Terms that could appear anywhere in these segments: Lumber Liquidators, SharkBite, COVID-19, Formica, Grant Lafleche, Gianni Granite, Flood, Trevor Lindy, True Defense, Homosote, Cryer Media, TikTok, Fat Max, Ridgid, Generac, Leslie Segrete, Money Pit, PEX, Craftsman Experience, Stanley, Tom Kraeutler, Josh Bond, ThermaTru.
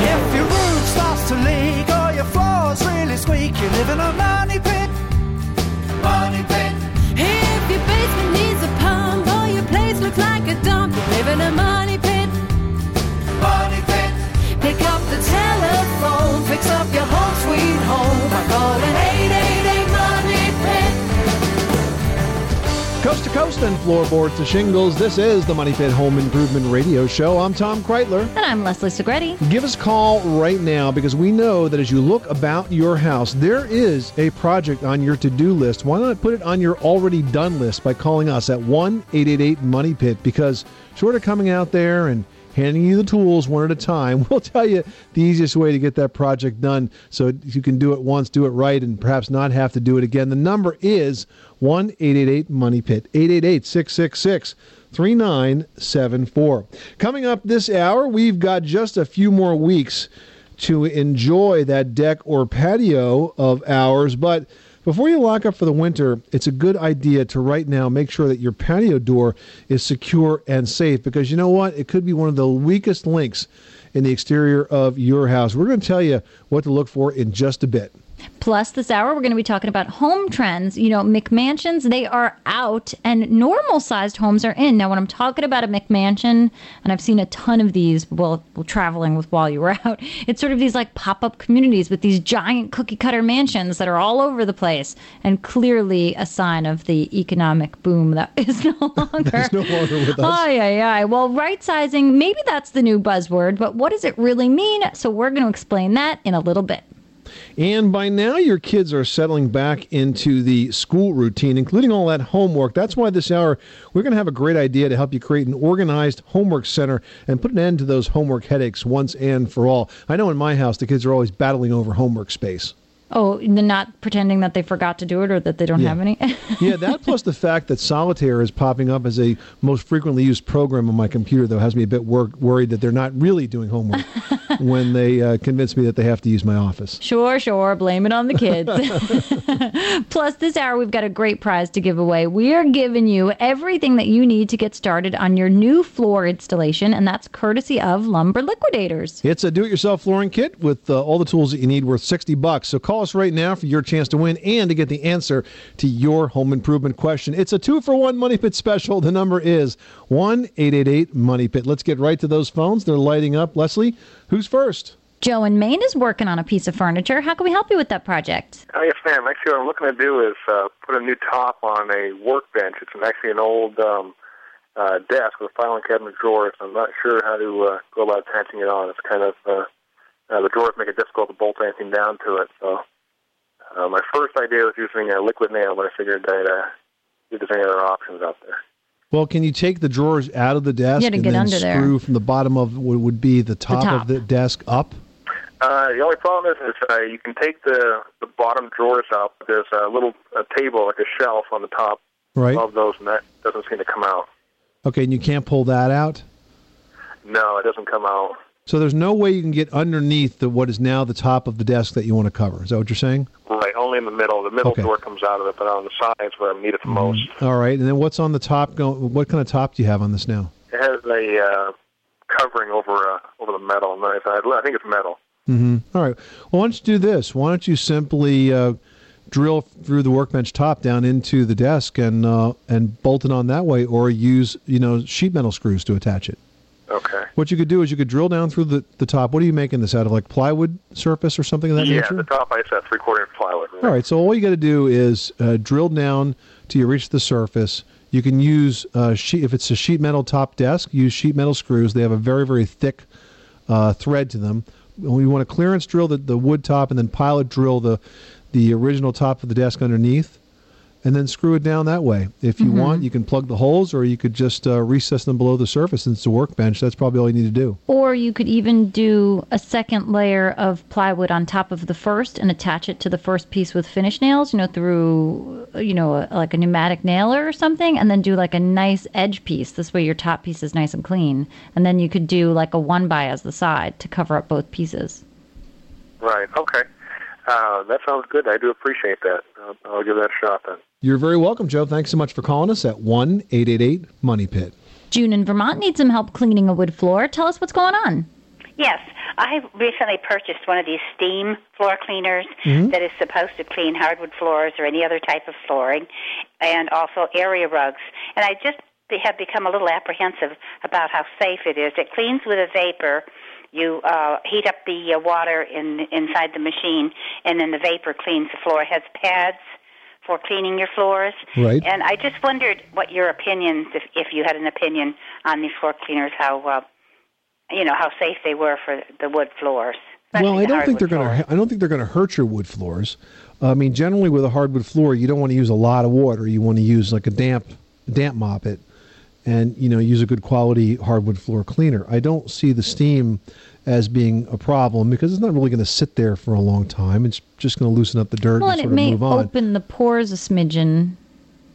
If your roof starts to leak or your floors really squeak, you live in a money pit. Money pit. If your basement needs a pump or your place looks like a dump, you live in a money pit. Money pit. Pick up the telephone, fix up your home sweet home by calling 888 Money Pit. Coast to coast and floorboard to shingles, this is the Money Pit Home Improvement Radio Show. I'm Tom Kraeutler. And I'm Leslie Segrete. Give us a call right now because we know that as you look about your house, there is a project on your to-do list. Why not put it on your already done list by calling us at 1-888-MONEY-PIT, because short of coming out there and handing you the tools one at a time, we'll tell you the easiest way to get that project done so you can do it once, do it right, and perhaps not have to do it again. The number is 1-888-MONEY-PIT, 888-666-3974. Coming up this hour, we've got just a few more weeks to enjoy that deck or patio of ours, but before you lock up for the winter, it's a good idea to right now make sure that your patio door is secure and safe, because you know what? It could be one of the weakest links in the exterior of your house. We're going to tell you what to look for in just a bit. Plus, this hour, we're going to be talking about home trends. You know, McMansions, they are out, and normal-sized homes are in. Now, when I'm talking about a McMansion, and I've seen a ton of these while traveling with while you were out, it's sort of these, like, pop-up communities with these giant cookie-cutter mansions that are all over the place, and clearly a sign of the economic boom that is no longer. That's no longer with us. Ay, ay, ay. Well, right-sizing, maybe that's the new buzzword, but what does it really mean? So we're going to explain that in a little bit. And by now, your kids are settling back into the school routine, including all that homework. That's why this hour, we're going to have a great idea to help you create an organized homework center and put an end to those homework headaches once and for all. I know in my house, the kids are always battling over homework space. Oh, not pretending that they forgot to do it or that they don't have any? Yeah, that plus the fact that Solitaire is popping up as a most frequently used program on my computer, though, has me a bit worried that they're not really doing homework when they convince me that they have to use my office. Sure. Blame it on the kids. Plus, this hour, we've got a great prize to give away. We are giving you everything that you need to get started on your new floor installation, and that's courtesy of Lumber Liquidators. It's a do-it-yourself flooring kit with all the tools that you need worth $60. So call us right now for your chance to win and to get the answer to your home improvement question. It's a 2-for-1 Money Pit special. The number is 1-888-MONEY-PIT. Let's get right to those phones. They're lighting up. Leslie, who's first? Joe in Maine is working on a piece of furniture. How can we help you with that project? Oh, yes, ma'am. Actually, what I'm looking to do is put a new top on a workbench. It's actually an old desk with a filing cabinet drawer, so I'm not sure how to go about attaching it on. It's kind of... the drawers make it difficult to bolt anything down to it. So my first idea was using a liquid nail, but I figured that there's any other options out there. Well, can you take the drawers out of the desk and then screw there from the bottom of what would be the top of the desk up? The only problem is you can take the bottom drawers out, but there's a little table, like a shelf on the top of those, and that doesn't seem to come out. Okay, and you can't pull that out? No, it doesn't come out. So there's no way you can get underneath what is now the top of the desk that you want to cover. Is that what you're saying? Right, only in the middle. The middle door comes out of it, but on the sides where I need it the most. All right, and then what's on the top? What kind of top do you have on this now? It has a covering over the metal. I think it's metal. Mm-hmm. All right. Well, why don't you do this? Why don't you simply drill through the workbench top down into the desk and bolt it on that way, or use sheet metal screws to attach it? Okay. What you could do is you could drill down through the top. What are you making this out of, like plywood surface or something of that nature? Yeah, the top I said 3/4 inch plywood. Right? All right, so all you got to do is drill down till you reach the surface. You can use, if it's a sheet metal top desk, use sheet metal screws. They have a very, very thick thread to them. We want to clearance drill the wood top and then pilot drill the original top of the desk underneath. and then screw it down that way. If you want, you can plug the holes, or you could just recess them below the surface, and it's a workbench. That's probably all you need to do. Or you could even do a second layer of plywood on top of the first and attach it to the first piece with finish nails, you know, through, you know, like a pneumatic nailer or something, and then do like a nice edge piece. This way your top piece is nice and clean. And then you could do like a 1x as the side to cover up both pieces. Right, okay. That sounds good. I do appreciate that. I'll give that a shot then. You're very welcome, Joe. Thanks so much for calling us at 1-888-MONEYPIT. June in Vermont needs some help cleaning a wood floor. Tell us what's going on. Yes. I recently purchased one of these steam floor cleaners that is supposed to clean hardwood floors or any other type of flooring, and also area rugs. And I just have become a little apprehensive about how safe it is. It cleans with a vapor. You heat up the water inside the machine, and then the vapor cleans the floor. It has pads for cleaning your floors. Right. And I just wondered what your opinions, if you had an opinion on these floor cleaners, how safe they were for the wood floors. Well, I don't think they're going to hurt your wood floors. I mean, generally with a hardwood floor, you don't want to use a lot of water. You want to use like a damp mop it. And, you know, use a good quality hardwood floor cleaner. I don't see the steam as being a problem because it's not really going to sit there for a long time. It's just going to loosen up the dirt and sort of move on. Well, it may open the pores a smidgen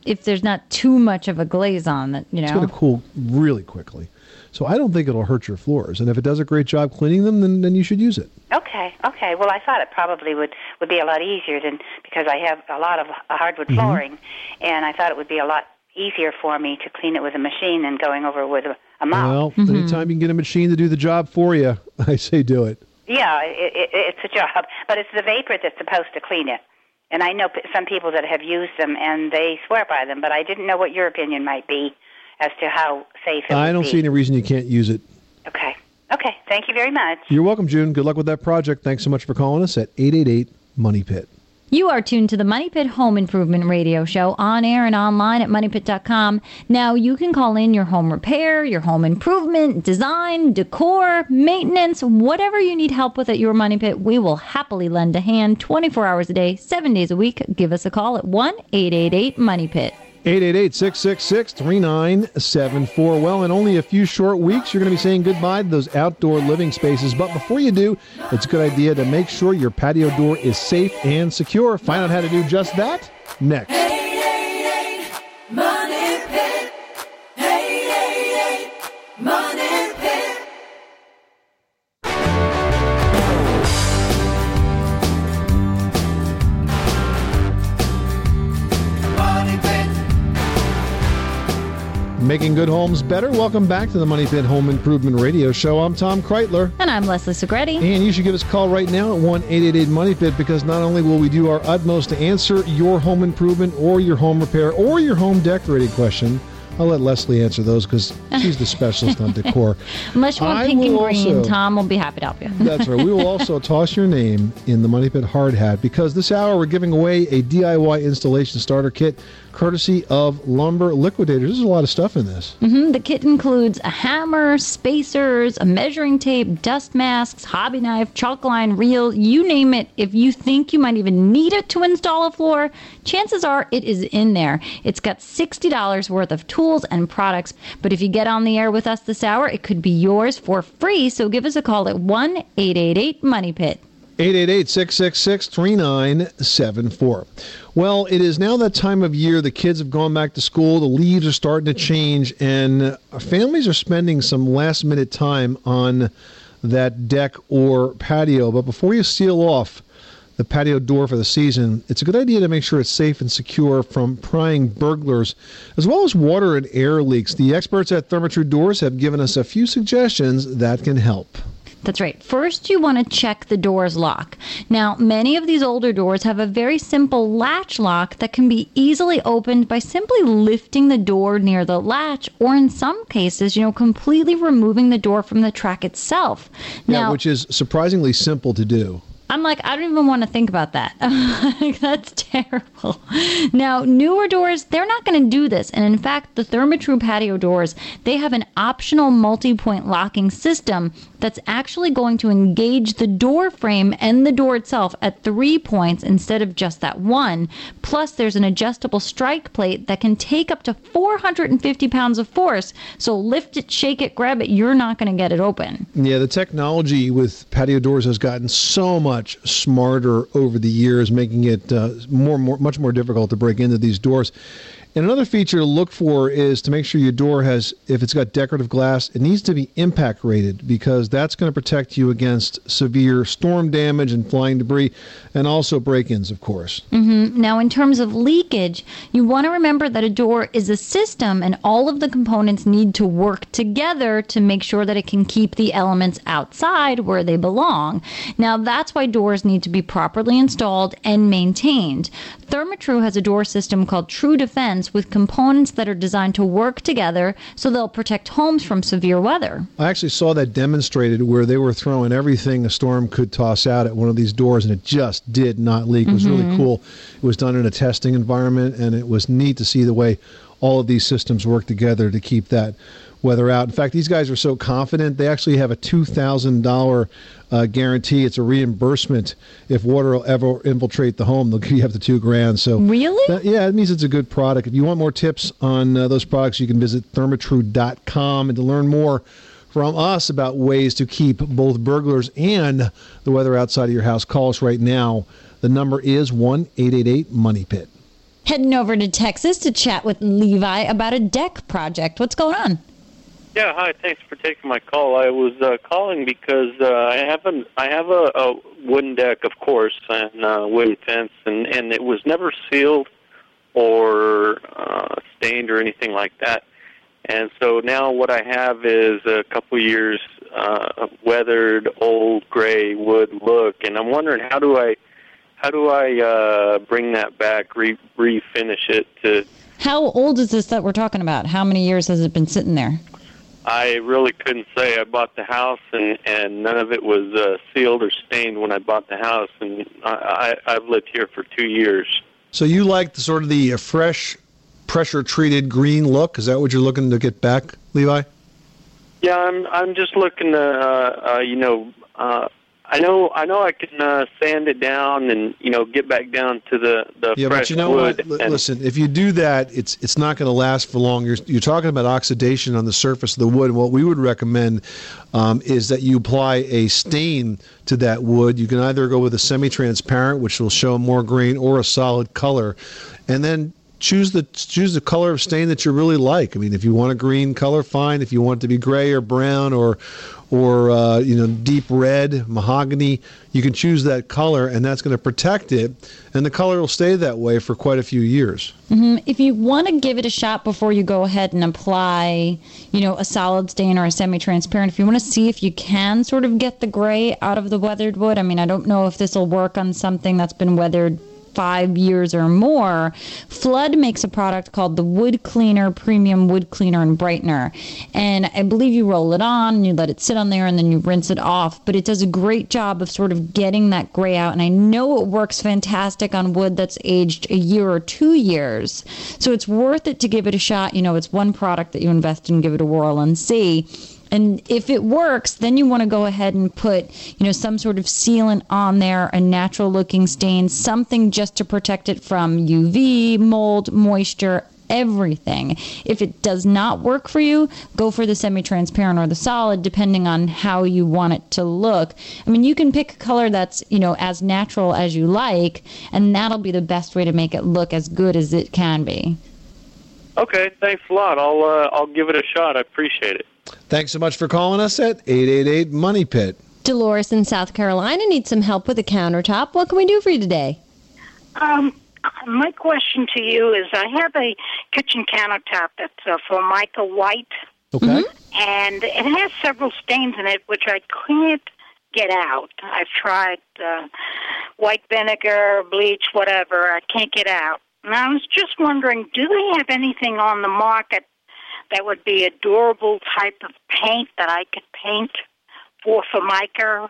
if there's not too much of a glaze on that, you know. It's going to cool really quickly. So I don't think it'll hurt your floors. And if it does a great job cleaning them, then you should use it. Okay. Well, I thought it probably would be a lot easier because I have a lot of hardwood flooring, and I thought it would be a lot easier for me to clean it with a machine than going over with a mop. Well, anytime you can get a machine to do the job for you, I say do it. Yeah, it's a job, but it's the vapor that's supposed to clean it. And I know some people that have used them, and they swear by them, but I didn't know what your opinion might be as to how safe it would be. I don't see any reason you can't use it. Okay, thank you very much. You're welcome, June. Good luck with that project. Thanks so much for calling us at 888-MONEY-PIT. You are tuned to the Money Pit Home Improvement Radio Show on air and online at moneypit.com. Now, you can call in your home repair, your home improvement, design, decor, maintenance, whatever you need help with at your Money Pit. We will happily lend a hand 24 hours a day, 7 days a week. Give us a call at 1-888-MONEY-PIT. 888-666-3974. Well, in only a few short weeks, you're going to be saying goodbye to those outdoor living spaces. But before you do, it's a good idea to make sure your patio door is safe and secure. Find out how to do just that next. 888-MONEY-PIT. 888-MONEY-PIT. Making good homes better. Welcome back to the Money Pit Home Improvement Radio Show. I'm Tom Kraeutler. And I'm Leslie Segrete. And you should give us a call right now at 1-888-MONEY-PIT, because not only will we do our utmost to answer your home improvement or your home repair or your home decorating question. I'll let Leslie answer those because she's the specialist on decor. Unless you want pink and green, Tom will be happy to help you. That's right. We will also toss your name in the Money Pit Hard Hat, because this hour we're giving away a DIY installation starter kit courtesy of Lumber Liquidators. There's a lot of stuff in this. The kit includes a hammer, spacers, a measuring tape, dust masks, hobby knife, chalk line, reel, you name it. If you think you might even need it to install a floor, chances are it is in there. It's got $60 worth of tools and products. But if you get on the air with us this hour, it could be yours for free. So give us a call at 1-888-MONEY-PIT. 888-666-3974. Well, it is now that time of year. The kids have gone back to school. The leaves are starting to change, and families are spending some last-minute time on that deck or patio. But before you seal off the patio door for the season, it's a good idea to make sure it's safe and secure from prying burglars, as well as water and air leaks. The experts at ThermaTru Doors have given us a few suggestions that can help. That's right. First, you want to check the door's lock. Now, many of these older doors have a very simple latch lock that can be easily opened by simply lifting the door near the latch, or in some cases, completely removing the door from the track itself. Now, which is surprisingly simple to do. I'm like, I don't even want to think about that. Like, that's terrible. Now, newer doors, they're not going to do this. And in fact, the ThermaTru patio doors, they have an optional multi-point locking system that's actually going to engage the door frame and the door itself at 3 points instead of just that one. Plus, there's an adjustable strike plate that can take up to 450 pounds of force. So lift it, shake it, grab it, you're not going to get it open. Yeah, the technology with patio doors has gotten so much smarter over the years, making it much more difficult to break into these doors. And another feature to look for is to make sure your door has, if it's got decorative glass, it needs to be impact rated, because that's going to protect you against severe storm damage and flying debris, and also break-ins, of course. Mm-hmm. Now, in terms of leakage, you want to remember that a door is a system, and all of the components need to work together to make sure that it can keep the elements outside where they belong. Now, that's why doors need to be properly installed and maintained. ThermaTru has a door system called True Defense, with components that are designed to work together so they'll protect homes from severe weather. I actually saw that demonstrated where they were throwing everything a storm could toss out at one of these doors, and it just did not leak. It was really cool. It was done in a testing environment, and it was neat to see the way all of these systems work together to keep that weather out. In fact, these guys are so confident, they actually have a $2,000 guarantee. It's a reimbursement if water will ever infiltrate the home. They'll give you up to $2,000. So really? Yeah, it means it's a good product. If you want more tips on those products, you can visit thermatru.com. And to learn more from us about ways to keep both burglars and the weather outside of your house, call us right now. The number is 1-888-MONEYPIT. Heading over to Texas to chat with Levi about a deck project. What's going on? Yeah, hi. Thanks for taking my call. I was calling because I have a wooden deck, of course, and a wooden fence, and it was never sealed or stained or anything like that. And so now what I have is a couple years of weathered, old, gray wood look, and I'm wondering how do I bring that back, refinish it to... How old is this that we're talking about? How many years has it been sitting there? I really couldn't say. I bought the house, and none of it was sealed or stained when I bought the house, and I've lived here for 2 years. So you like the fresh, pressure-treated green look? Is that what you're looking to get back, Levi? Yeah, I'm just looking to, I know I can sand it down and, get back down to the fresh wood. What? Listen, if you do that, it's not going to last for long. You're talking about oxidation on the surface of the wood. What we would recommend is that you apply a stain to that wood. You can either go with a semi-transparent, which will show more grain, or a solid color, and then choose the color of stain that you really like. I mean, if you want a green color, fine. If you want it to be gray or brown or deep red, mahogany, you can choose that color, and that's going to protect it, and the color will stay that way for quite a few years. Mm-hmm. If you want to give it a shot before you go ahead and apply, a solid stain or a semi-transparent, if you want to see if you can sort of get the gray out of the weathered wood. I mean, I don't know if this will work on something that's been weathered 5 years or more. Flood makes a product called the Wood Cleaner, Premium Wood Cleaner and Brightener. And I believe you roll it on and you let it sit on there and then you rinse it off. But it does a great job of sort of getting that gray out. And I know it works fantastic on wood that's aged a year or 2 years. So it's worth it to give it a shot. It's one product that you invest in, give it a whirl and see. And if it works, then you want to go ahead and put, some sort of sealant on there, a natural-looking stain, something just to protect it from UV, mold, moisture, everything. If it does not work for you, go for the semi-transparent or the solid, depending on how you want it to look. I mean, you can pick a color that's, as natural as you like, and that'll be the best way to make it look as good as it can be. Okay, thanks a lot. I'll give it a shot. I appreciate it. Thanks so much for calling us at 888-MONEY-PIT. Dolores in South Carolina needs some help with a countertop. What can we do for you today? My question to you is, I have a kitchen countertop that's Formica white. Okay. Mm-hmm. And it has several stains in it, which I can't get out. I've tried white vinegar, bleach, whatever. I can't get out. And I was just wondering, do they have anything on the market that would be a durable type of paint that I could paint for Formica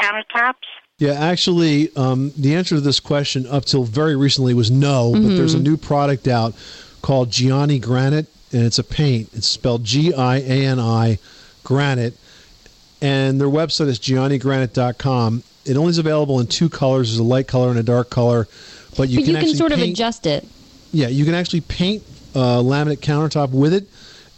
countertops? Yeah, actually, the answer to this question up till very recently was no, but there's a new product out called Gianni Granite, and it's a paint. It's spelled G-I-A-N-I, Granite, and their website is GianniGranite.com. It only is available in two colors. There's a light color and a dark color, but you can sort of adjust it. Yeah, you can actually paint a laminate countertop with it,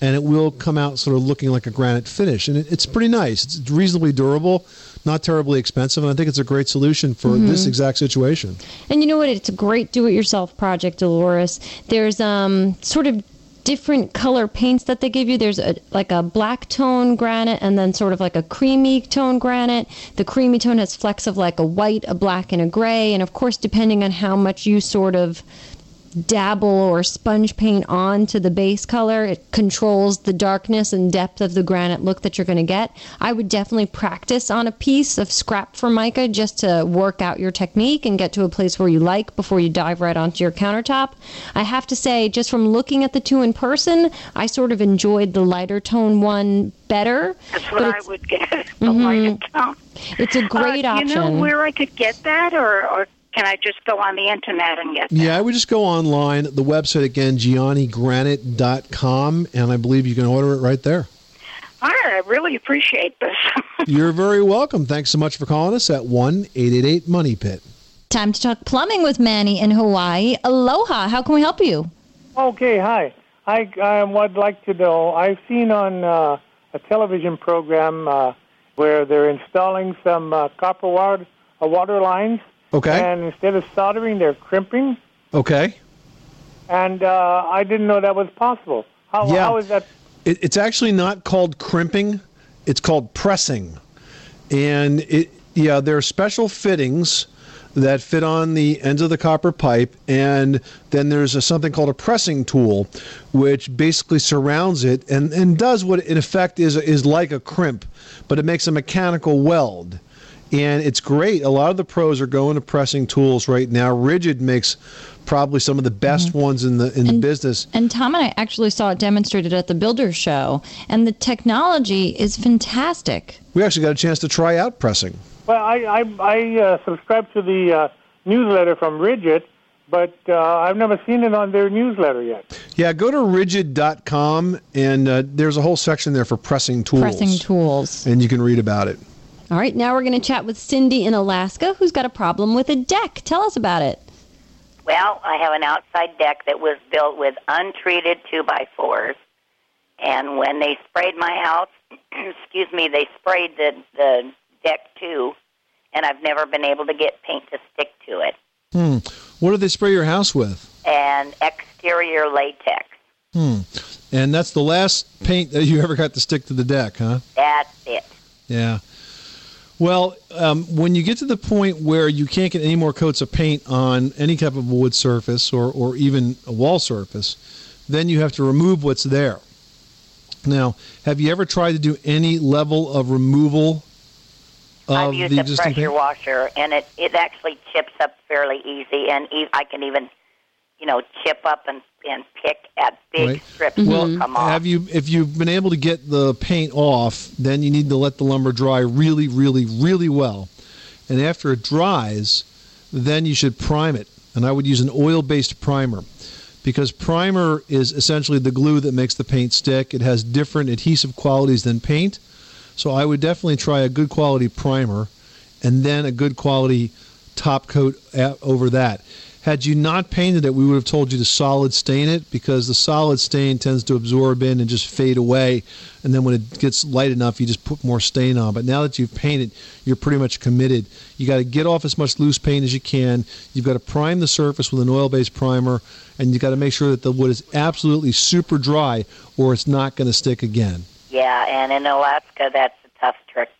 and it will come out sort of looking like a granite finish. And it's pretty nice. It's reasonably durable, not terribly expensive, and I think it's a great solution for this exact situation. And you know what? It's a great do-it-yourself project, Dolores. There's sort of different color paints that they give you. There's like a black tone granite and then sort of like a creamy tone granite. The creamy tone has flecks of like a white, a black, and a gray. And, of course, depending on how much you sort of dabble or sponge paint onto the base color, it controls the darkness and depth of the granite look that you're going to get. I would definitely practice on a piece of scrap Formica just to work out your technique and get to a place where you like before you dive right onto your countertop. I have to say, just from looking at the two in person, I sort of enjoyed the lighter tone one better. That's what I would get, the lighter tone. It's a great option. You know where I could get that, or can I just go on the internet and get that? Yeah, I would just go online. The website, again, GianniGranite.com, and I believe you can order it right there. All right, I really appreciate this. You're very welcome. Thanks so much for calling us at 1-888-MONEYPIT. Time to talk plumbing with Manny in Hawaii. Aloha, how can we help you? Okay, hi. I would like to know, I've seen on a television program where they're installing some copper water lines. Okay. And instead of soldering, they're crimping. Okay. And I didn't know that was possible. How is that? It's actually not called crimping. It's called pressing. And there are special fittings that fit on the ends of the copper pipe, and then there's something called a pressing tool, which basically surrounds it and does what in effect is like a crimp, but it makes a mechanical weld. And it's great. A lot of the pros are going to pressing tools right now. Ridgid makes probably some of the best ones in the business. And Tom and I actually saw it demonstrated at the Builders Show, and the technology is fantastic. We actually got a chance to try out pressing. Well, I subscribe to the newsletter from Ridgid, but I've never seen it on their newsletter yet. Yeah, go to Ridgid.com, and there's a whole section there for pressing tools. And you can read about it. All right, now we're going to chat with Cindy in Alaska, who's got a problem with a deck. Tell us about it. Well, I have an outside deck that was built with untreated 2x4s. And when they sprayed my house, they sprayed the deck too, and I've never been able to get paint to stick to it. What did they spray your house with? And exterior latex. And that's the last paint that you ever got to stick to the deck, huh? That's it. Yeah. Well, when you get to the point where you can't get any more coats of paint on any type of wood surface or even a wall surface, then you have to remove what's there. Now, have you ever tried to do any level of removal of the existing paint? I've used a pressure washer, and it actually chips up fairly easy, and I can even, chip up and pick at big strips will come off. If you've been able to get the paint off, then you need to let the lumber dry really, really, really well. And after it dries, then you should prime it. And I would use an oil-based primer, because primer is essentially the glue that makes the paint stick. It has different adhesive qualities than paint. So I would definitely try a good quality primer and then a good quality top coat over that. Had you not painted it, we would have told you to solid stain it, because the solid stain tends to absorb in and just fade away. And then when it gets light enough, you just put more stain on. But now that you've painted, you're pretty much committed. You got to get off as much loose paint as you can. You've got to prime the surface with an oil-based primer, and you got to make sure that the wood is absolutely super dry, or it's not going to stick again. Yeah, and in Alaska, that's a tough trick.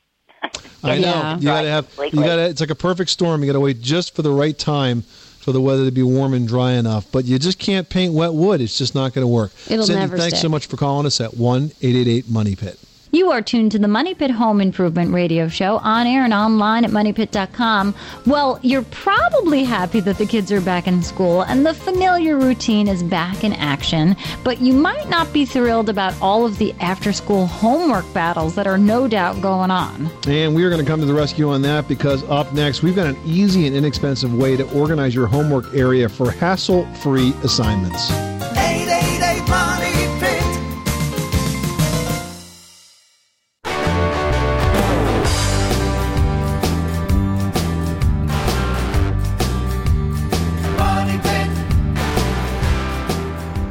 I know. Yeah. It's like a perfect storm. You got to wait just for the right time for the weather to be warm and dry enough. But you just can't paint wet wood. It's just not going to work. It'll never stick. Cindy, thanks so much for calling us at 1-888-MONEYPIT. You are tuned to the Money Pit Home Improvement Radio Show, on air and online at moneypit.com. Well, you're probably happy that the kids are back in school and the familiar routine is back in action, but you might not be thrilled about all of the after-school homework battles that are no doubt going on. And we are going to come to the rescue on that, because up next, we've got an easy and inexpensive way to organize your homework area for hassle-free assignments. 888 Money Pit. Money Pit.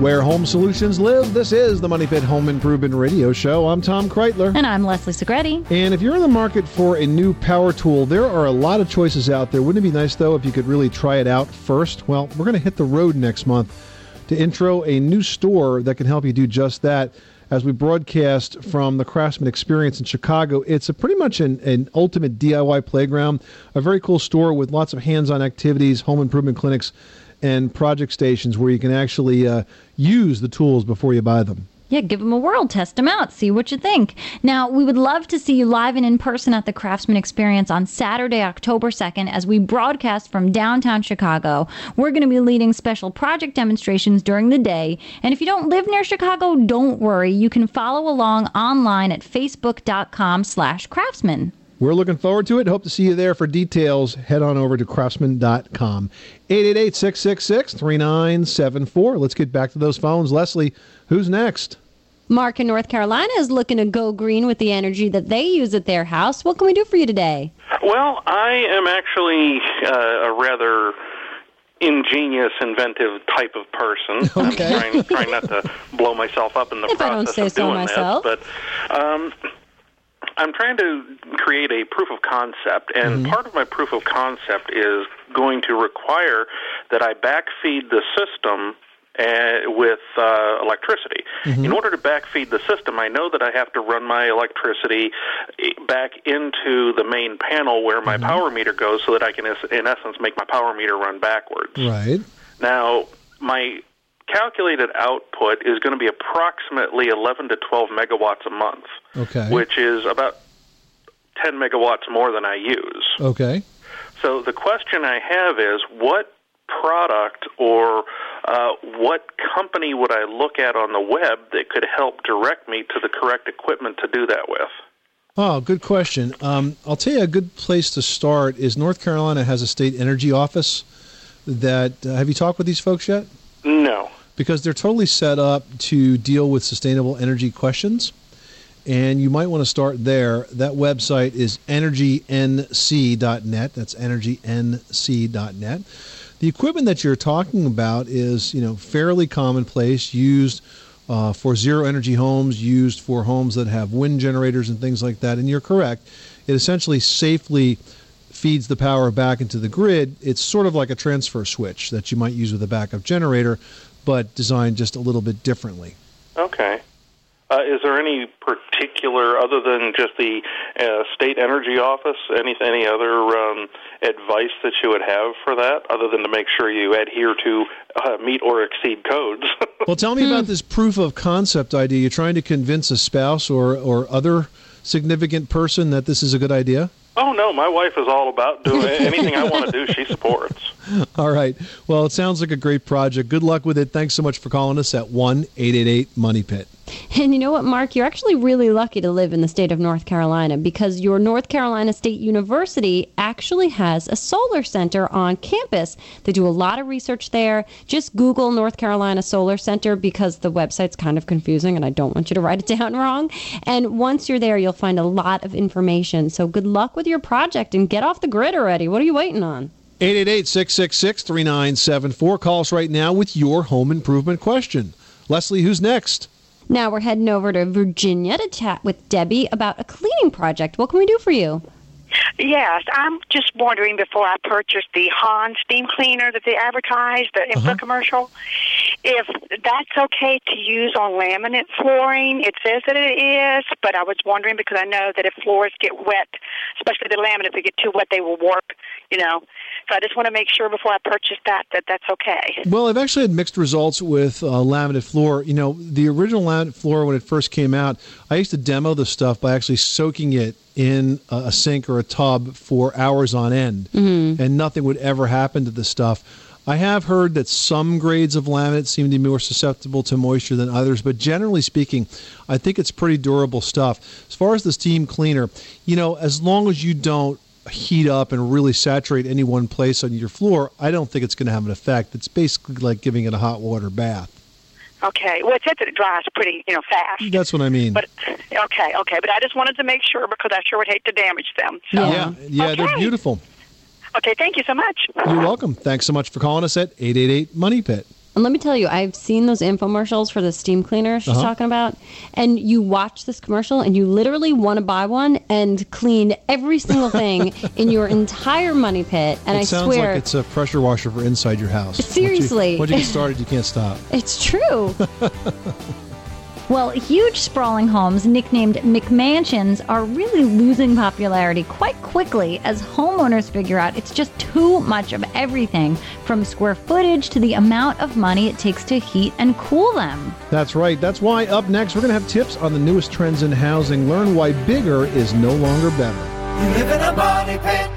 Where home solutions live, this is the Money Pit Home Improvement Radio Show. I'm Tom Kraeutler. And I'm Leslie Segrete. And if you're in the market for a new power tool, there are a lot of choices out there. Wouldn't it be nice, though, if you could really try it out first? Well, we're going to hit the road next month to intro a new store that can help you do just that. As we broadcast from the Craftsman Experience in Chicago, it's a pretty much an ultimate DIY playground, a very cool store with lots of hands-on activities, home improvement clinics, and project stations where you can actually use the tools before you buy them. Yeah, give them a whirl, test them out, see what you think. Now, we would love to see you live and in person at the Craftsman Experience on Saturday, October 2nd, as we broadcast from downtown Chicago. We're going to be leading special project demonstrations during the day. And if you don't live near Chicago, don't worry. You can follow along online at facebook.com/craftsman. We're looking forward to it. Hope to see you there. For details, head on over to craftsman.com. 888-666-3974. Let's get back to those phones. Leslie, who's next? Mark in North Carolina is looking to go green with the energy that they use at their house. What can we do for you today? Well, I am actually a rather ingenious, inventive type of person. Okay. I'm trying not to blow myself up in the process of doing myself. This. But I'm trying to create a proof of concept, and part of my proof of concept is going to require that I backfeed the system with electricity. In order to backfeed the system, I know that I have to run my electricity back into the main panel where my power meter goes, so that I can, in essence, make my power meter run backwards. Right. Now, my calculated output is going to be approximately 11 to 12 megawatts a month, which is about 10 megawatts more than I use. So the question I have is, what product or what company would I look at on the web that could help direct me to the correct equipment to do that with? Oh, good question. I'll tell you a good place to start is North Carolina has a state energy office that, have you talked with these folks yet? No. Because they're totally set up to deal with sustainable energy questions, and you might want to start there. That website is energync.net. That's energync.net. The equipment that you're talking about is, you know, fairly commonplace, used for zero energy homes, used for homes that have wind generators and things like that, and you're correct. It essentially safely feeds the power back into the grid. It's sort of like a transfer switch that you might use with a backup generator, but designed just a little bit differently. Okay. Is there any particular, other than just the state energy office, any other advice that you would have for that, other than to make sure you adhere to meet or exceed codes? Well, tell me about this proof of concept idea. You're trying to convince a spouse or other significant person that this is a good idea? Oh, no, my wife is all about doing anything I want to do, she supports. All right. Well, it sounds like a great project. Good luck with it. Thanks so much for calling us at 1-888-MONEYPIT. And you know what, Mark? You're actually really lucky to live in the state of North Carolina, because your North Carolina State University actually has a solar center on campus. They do a lot of research there. Just Google North Carolina Solar Center, because the website's kind of confusing and I don't want you to write it down wrong. And once you're there, you'll find a lot of information. So good luck with your project and get off the grid already. What are you waiting on? 888-666-3974. Call us right now with your home improvement question. Leslie, who's next? Now we're heading over to Virginia to chat with Debbie about a cleaning project. What can we do for you? Yes, I'm just wondering, before I purchased the Hahn steam cleaner that they advertised, the commercial, if that's okay to use on laminate flooring. It says that it is, but I was wondering because I know that if floors get wet, especially the laminate, if they get too wet, they will warp, you know. So I just want to make sure before I purchase that that's okay. Well, I've actually had mixed results with laminate floor. You know, the original laminate floor, when it first came out, I used to demo the stuff by actually soaking it in a sink or a tub for hours on end, and nothing would ever happen to the stuff. I have heard that some grades of laminate seem to be more susceptible to moisture than others, but generally speaking, I think it's pretty durable stuff. As far as the steam cleaner, you know, as long as you don't heat up and really saturate any one place on your floor, I don't think it's going to have an effect. It's basically like giving it a hot water bath. Okay. Well, it says that it dries pretty, you know, fast. That's what I mean. But okay. But I just wanted to make sure because I sure would hate to damage them. So. Yeah, okay. They're beautiful. Okay, thank you so much. You're welcome. Thanks so much for calling us at 888-MONEY-PIT. And let me tell you, I've seen those infomercials for the steam cleaner she's talking about, and you watch this commercial, and you literally want to buy one and clean every single thing in your entire money pit, and I swear... It sounds like it's a pressure washer for inside your house. Seriously. Once you get started, you can't stop. It's true. Well, huge sprawling homes nicknamed McMansions are really losing popularity quite quickly as homeowners figure out it's just too much of everything, from square footage to the amount of money it takes to heat and cool them. That's right. That's why up next we're going to have tips on the newest trends in housing. Learn why bigger is no longer better. You live in a money pit.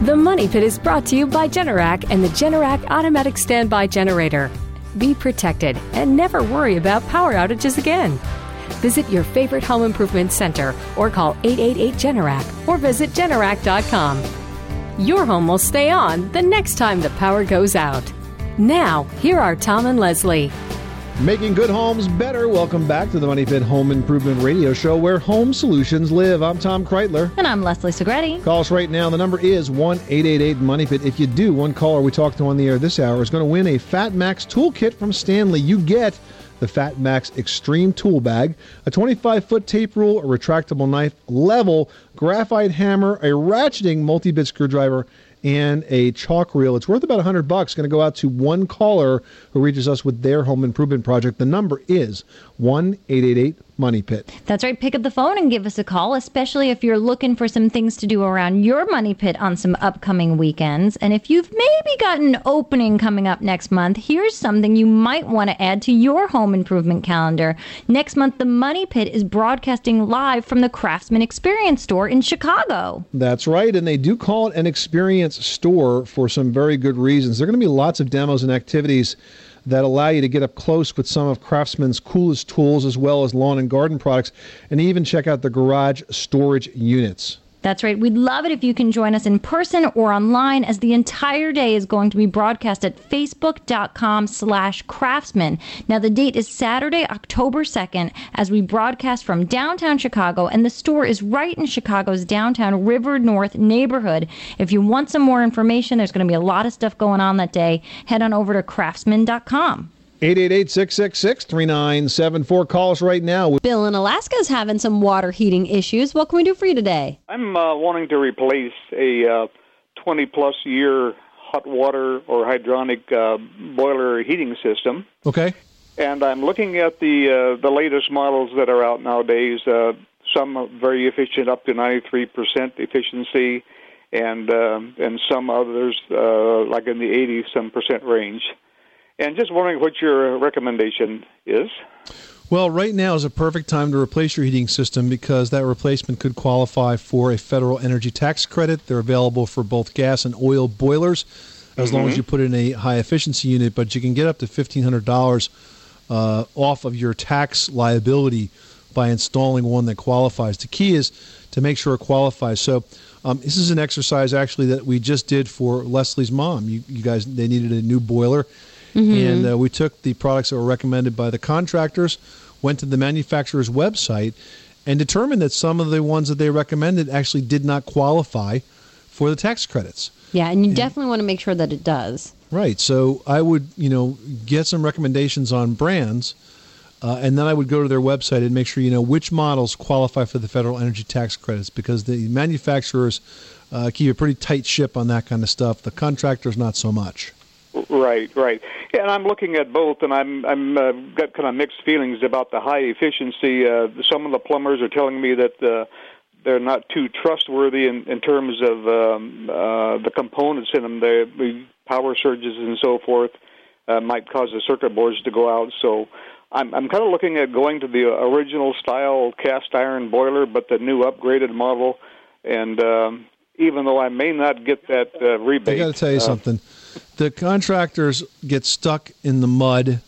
The Money Pit is brought to you by Generac and the Generac Automatic Standby Generator. Be protected and never worry about power outages again. Visit your favorite home improvement center or call 888-GENERAC or visit Generac.com. Your home will stay on the next time the power goes out. Now, here are Tom and Leslie. Making good homes better. Welcome back to the Money Pit Home Improvement Radio Show, where home solutions live. I'm Tom Kraeutler. And I'm Leslie Segrete. Call us right now. The number is 1-888-MONEY-PIT. If you do, one caller we talk to on the air this hour is going to win a Fat Max toolkit from Stanley. You get the Fat Max Extreme Tool Bag, a 25-foot tape rule, a retractable knife, level, graphite hammer, a ratcheting multi-bit screwdriver, and a chalk reel. It's worth about $100. Going to go out to one caller who reaches us with their home improvement project. The number is 1-888-MONEY-PIT. That's right. Pick up the phone and give us a call, especially if you're looking for some things to do around your money pit on some upcoming weekends. And if you've maybe got an opening coming up next month, here's something you might want to add to your home improvement calendar. Next month, the Money Pit is broadcasting live from the Craftsman Experience store in Chicago. That's right. And they do call it an experience store for some very good reasons. There are going to be lots of demos and activities that allow you to get up close with some of Craftsman's coolest tools, as well as lawn and garden products, and even check out the garage storage units. That's right. We'd love it if you can join us in person or online, as the entire day is going to be broadcast at facebook.com/craftsman. Now, the date is Saturday, October 2nd, as we broadcast from downtown Chicago, and the store is right in Chicago's downtown River North neighborhood. If you want some more information, there's going to be a lot of stuff going on that day. Head on over to craftsman.com. 888-666-3974. Call us right now. Bill in Alaska is having some water heating issues. What can we do for you today? I'm wanting to replace a 20-plus year hot water or hydronic boiler heating system. Okay. And I'm looking at the latest models that are out nowadays. Some are very efficient, up to 93% efficiency, and some others like in the 80-some percent range. And just wondering what your recommendation is. Well, right now is a perfect time to replace your heating system because that replacement could qualify for a federal energy tax credit. They're available for both gas and oil boilers as long as you put in a high-efficiency unit, but you can get up to $1,500 off of your tax liability by installing one that qualifies. The key is to make sure it qualifies. So this is an exercise, actually, that we just did for Leslie's mom. You guys, they needed a new boiler. And we took the products that were recommended by the contractors, went to the manufacturer's website, and determined that some of the ones that they recommended actually did not qualify for the tax credits. Yeah, and you definitely want to make sure that it does. Right. So I would, get some recommendations on brands And then I would go to their website and make sure you know which models qualify for the federal energy tax credits, because the manufacturers keep a pretty tight ship on that kind of stuff. The contractors, not so much. Right, right. Yeah, and I'm looking at both, and I'm got kind of mixed feelings about the high efficiency. Some of the plumbers are telling me that they're not too trustworthy in terms of the components in them. The power surges and so forth might cause the circuit boards to go out. So I'm kind of looking at going to the original style cast iron boiler, but the new upgraded model. And even though I may not get that rebate, I got to tell you something. The contractors get stuck in the mud.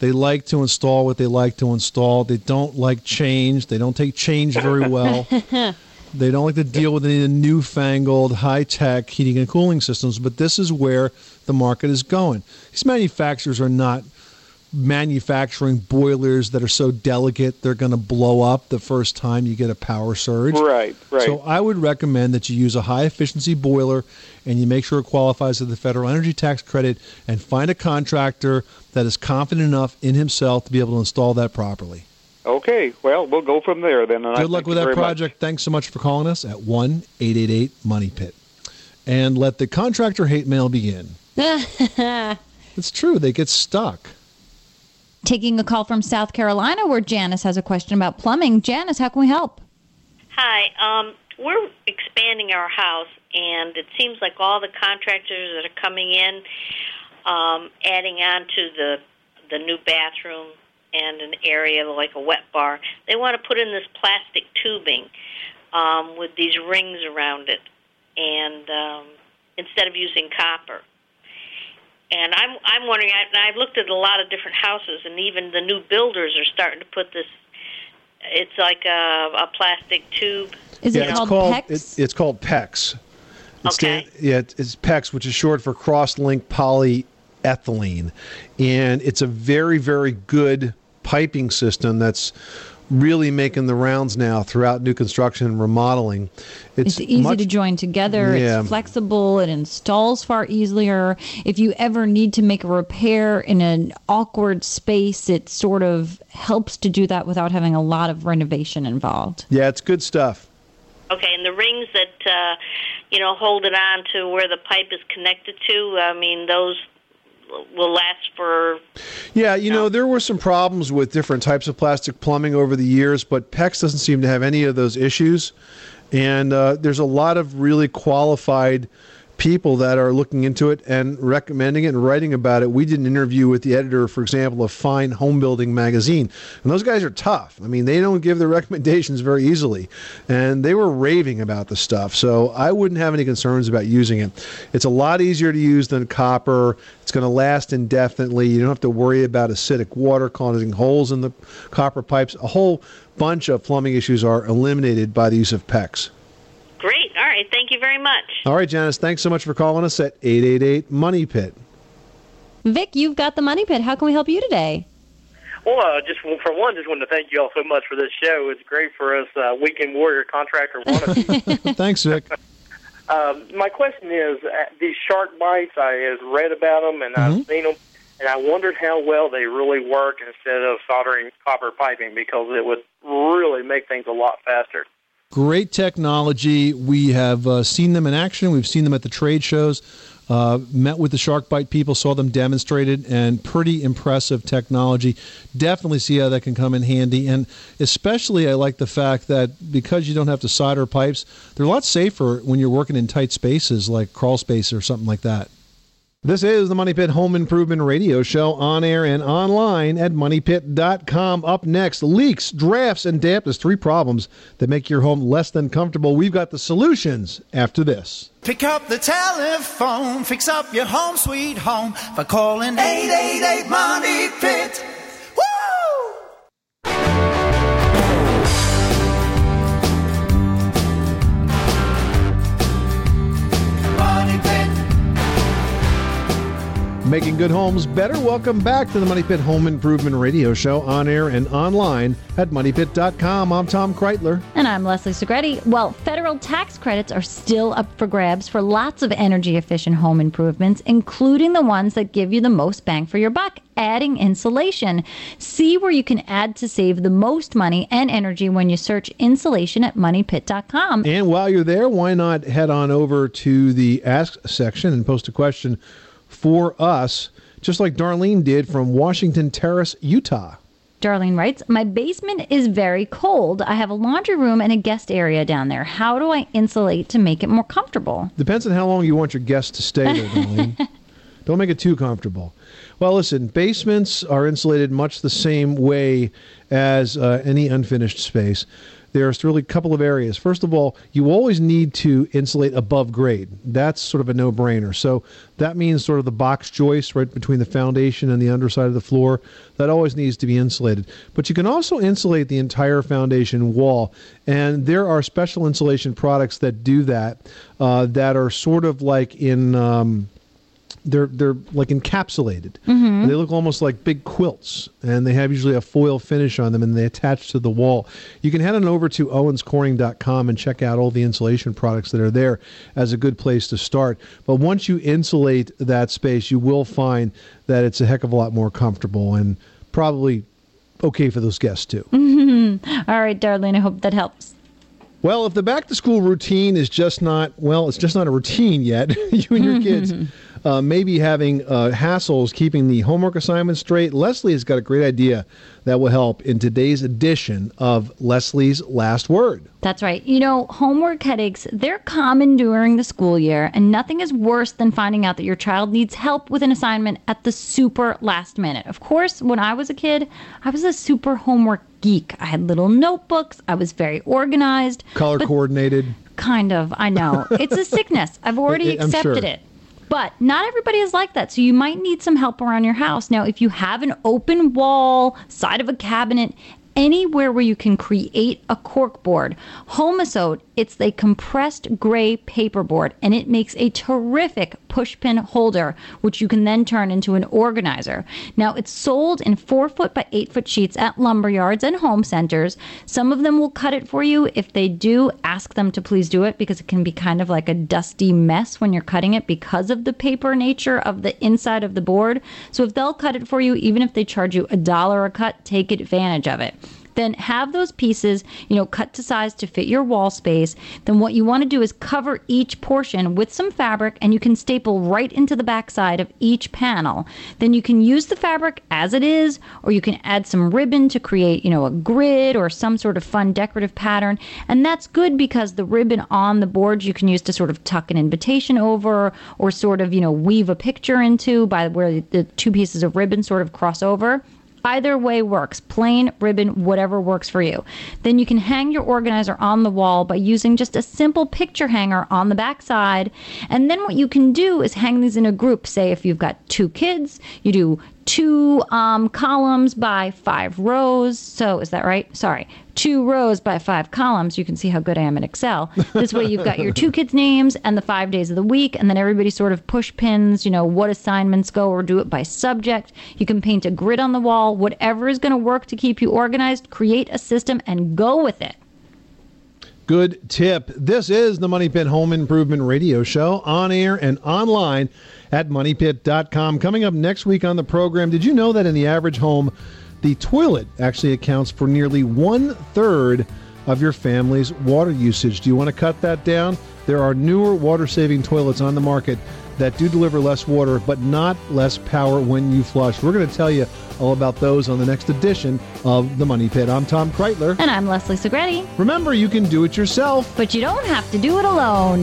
They like to install what they like to install. They don't like change. They don't take change very well. They don't like to deal with any of the newfangled, high-tech heating and cooling systems. But this is where the market is going. These manufacturers are not manufacturing boilers that are so delicate they're going to blow up the first time you get a power surge. Right, right. So I would recommend that you use a high-efficiency boiler and you make sure it qualifies for the federal energy tax credit, and find a contractor that is confident enough in himself to be able to install that properly. Okay. Well, we'll go from there then. Good luck with that project. Thanks so much for calling us at 1-888-MONEYPIT. And let the contractor hate mail begin. It's true. They get stuck. Taking a call from South Carolina, where Janice has a question about plumbing. Janice, how can we help? Hi. We're expanding our house, and it seems like all the contractors that are coming in, adding on to the new bathroom and an area like a wet bar, they want to put in this plastic tubing with these rings around it, and instead of using copper. And I'm wondering, I've looked at a lot of different houses, and even the new builders are starting to put this, it's like a plastic tube. Is it called PEX? It's called PEX. Okay. It's PEX, which is short for cross-linked polyethylene. And it's a very, very good piping system that's really making the rounds now throughout new construction and remodeling. It's easy to join together. Yeah. It's flexible. It installs far easier. If you ever need to make a repair in an awkward space, it sort of helps to do that without having a lot of renovation involved. Yeah, it's good stuff. Okay, and the rings that hold it on to where the pipe is connected to, I mean, those will last for... Yeah, there were some problems with different types of plastic plumbing over the years, but PEX doesn't seem to have any of those issues. And there's a lot of really qualified people that are looking into it and recommending it and writing about it. We did an interview with the editor, for example, of Fine Home Building magazine, and those guys are tough. I mean, they don't give their recommendations very easily, and they were raving about the stuff, so I wouldn't have any concerns about using it. It's a lot easier to use than copper. It's going to last indefinitely. You don't have to worry about acidic water causing holes in the copper pipes. A whole bunch of plumbing issues are eliminated by the use of PEX. Great. All right. Thank you very much. All right, Janice. Thanks so much for calling us at 888-MONEY-PIT. Vic, you've got the Money Pit. How can we help you today? Well, just wanted to thank you all so much for this show. It's great for us weekend warrior contractor. Thanks, Vic. My question is, these shark bites, I have read about them, and I've seen them, and I wondered how well they really work instead of soldering copper piping, because it would really make things a lot faster. Great technology. We have seen them in action. We've seen them at the trade shows, met with the SharkBite people, saw them demonstrated, and pretty impressive technology. Definitely see how that can come in handy. And especially I like the fact that because you don't have to solder pipes, they're a lot safer when you're working in tight spaces like crawl space or something like that. This is the Money Pit Home Improvement Radio Show, on air and online at moneypit.com. Up next, leaks, drafts, and dampness, three problems that make your home less than comfortable. We've got the solutions after this. Pick up the telephone, fix up your home sweet home by calling 888-MONEY-PIT. Making good homes better. Welcome back to the Money Pit Home Improvement Radio Show, on air and online at moneypit.com. I'm Tom Kraeutler. And I'm Leslie Segrete. Well, federal tax credits are still up for grabs for lots of energy-efficient home improvements, including the ones that give you the most bang for your buck, adding insulation. See where you can add to save the most money and energy when you search insulation at moneypit.com. And while you're there, why not head on over to the Ask section and post a question for us, just like Darlene did from Washington Terrace, Utah. Darlene writes, my basement is very cold. I have a laundry room and a guest area down there. How do I insulate to make it more comfortable? Depends on how long you want your guests to stay there, Darlene. Don't make it too comfortable. Well, listen, basements are insulated much the same way as any unfinished space. There's really a couple of areas. First of all, you always need to insulate above grade. That's sort of a no-brainer. So that means sort of the box joist right between the foundation and the underside of the floor. That always needs to be insulated. But you can also insulate the entire foundation wall. And there are special insulation products that do that, that are sort of like in... They're like encapsulated. Mm-hmm. They look almost like big quilts, and they have usually a foil finish on them, and they attach to the wall. You can head on over to owenscoring.com and check out all the insulation products that are there as a good place to start. But once you insulate that space, you will find that it's a heck of a lot more comfortable and probably okay for those guests too. Mm-hmm. All right, Darlene, I hope that helps. Well, if the back-to-school routine is just not, well, it's just not a routine yet, you and your kids may be having hassles keeping the homework assignments straight. Leslie has got a great idea that will help in today's edition of Leslie's Last Word. That's right. You know, homework headaches, they're common during the school year, and nothing is worse than finding out that your child needs help with an assignment at the super last minute. Of course, when I was a kid, I was a super homework geek. I had little notebooks. I was very organized. Color coordinated. Kind of. I know. It's a sickness. I've already accepted it. But not everybody is like that, so you might need some help around your house. Now, if you have an open wall, side of a cabinet, anywhere where you can create a corkboard, Homosote, it's a compressed gray paperboard, and it makes a terrific pushpin holder, which you can then turn into an organizer. Now, it's sold in 4-foot by 8-foot sheets at lumberyards and home centers. Some of them will cut it for you. If they do, ask them to please do it, because it can be kind of like a dusty mess when you're cutting it because of the paper nature of the inside of the board. So if they'll cut it for you, even if they charge you $1 a cut, take advantage of it. Then have those pieces, you know, cut to size to fit your wall space. Then what you want to do is cover each portion with some fabric, and you can staple right into the backside of each panel. Then you can use the fabric as it is, or you can add some ribbon to create, you know, a grid or some sort of fun decorative pattern. And that's good because the ribbon on the board you can use to sort of tuck an invitation over, or sort of, you know, weave a picture into by where the two pieces of ribbon sort of cross over. Either way works. Plain, ribbon, whatever works for you. Then you can hang your organizer on the wall by using just a simple picture hanger on the backside. And then what you can do is hang these in a group. Say if you've got 2 kids, you do 2 columns by 5 rows. So is that right? Sorry. 2 rows by 5 columns. You can see how good I am at Excel. This way you've got your 2 kids' names and the 5 days of the week, and then everybody sort of push pins, you know, what assignments go, or do it by subject. You can paint a grid on the wall. Whatever is going to work to keep you organized, create a system and go with it. Good tip. This is the Money Pit Home Improvement Radio Show, on air and online at moneypit.com. Coming up next week on the program, did you know that in the average home, the toilet actually accounts for nearly 1/3 of your family's water usage? Do you want to cut that down? There are newer water-saving toilets on the market that do deliver less water, but not less power when you flush. We're going to tell you all about those on the next edition of The Money Pit. I'm Tom Kraeutler. And I'm Leslie Segrete. Remember, you can do it yourself, but you don't have to do it alone.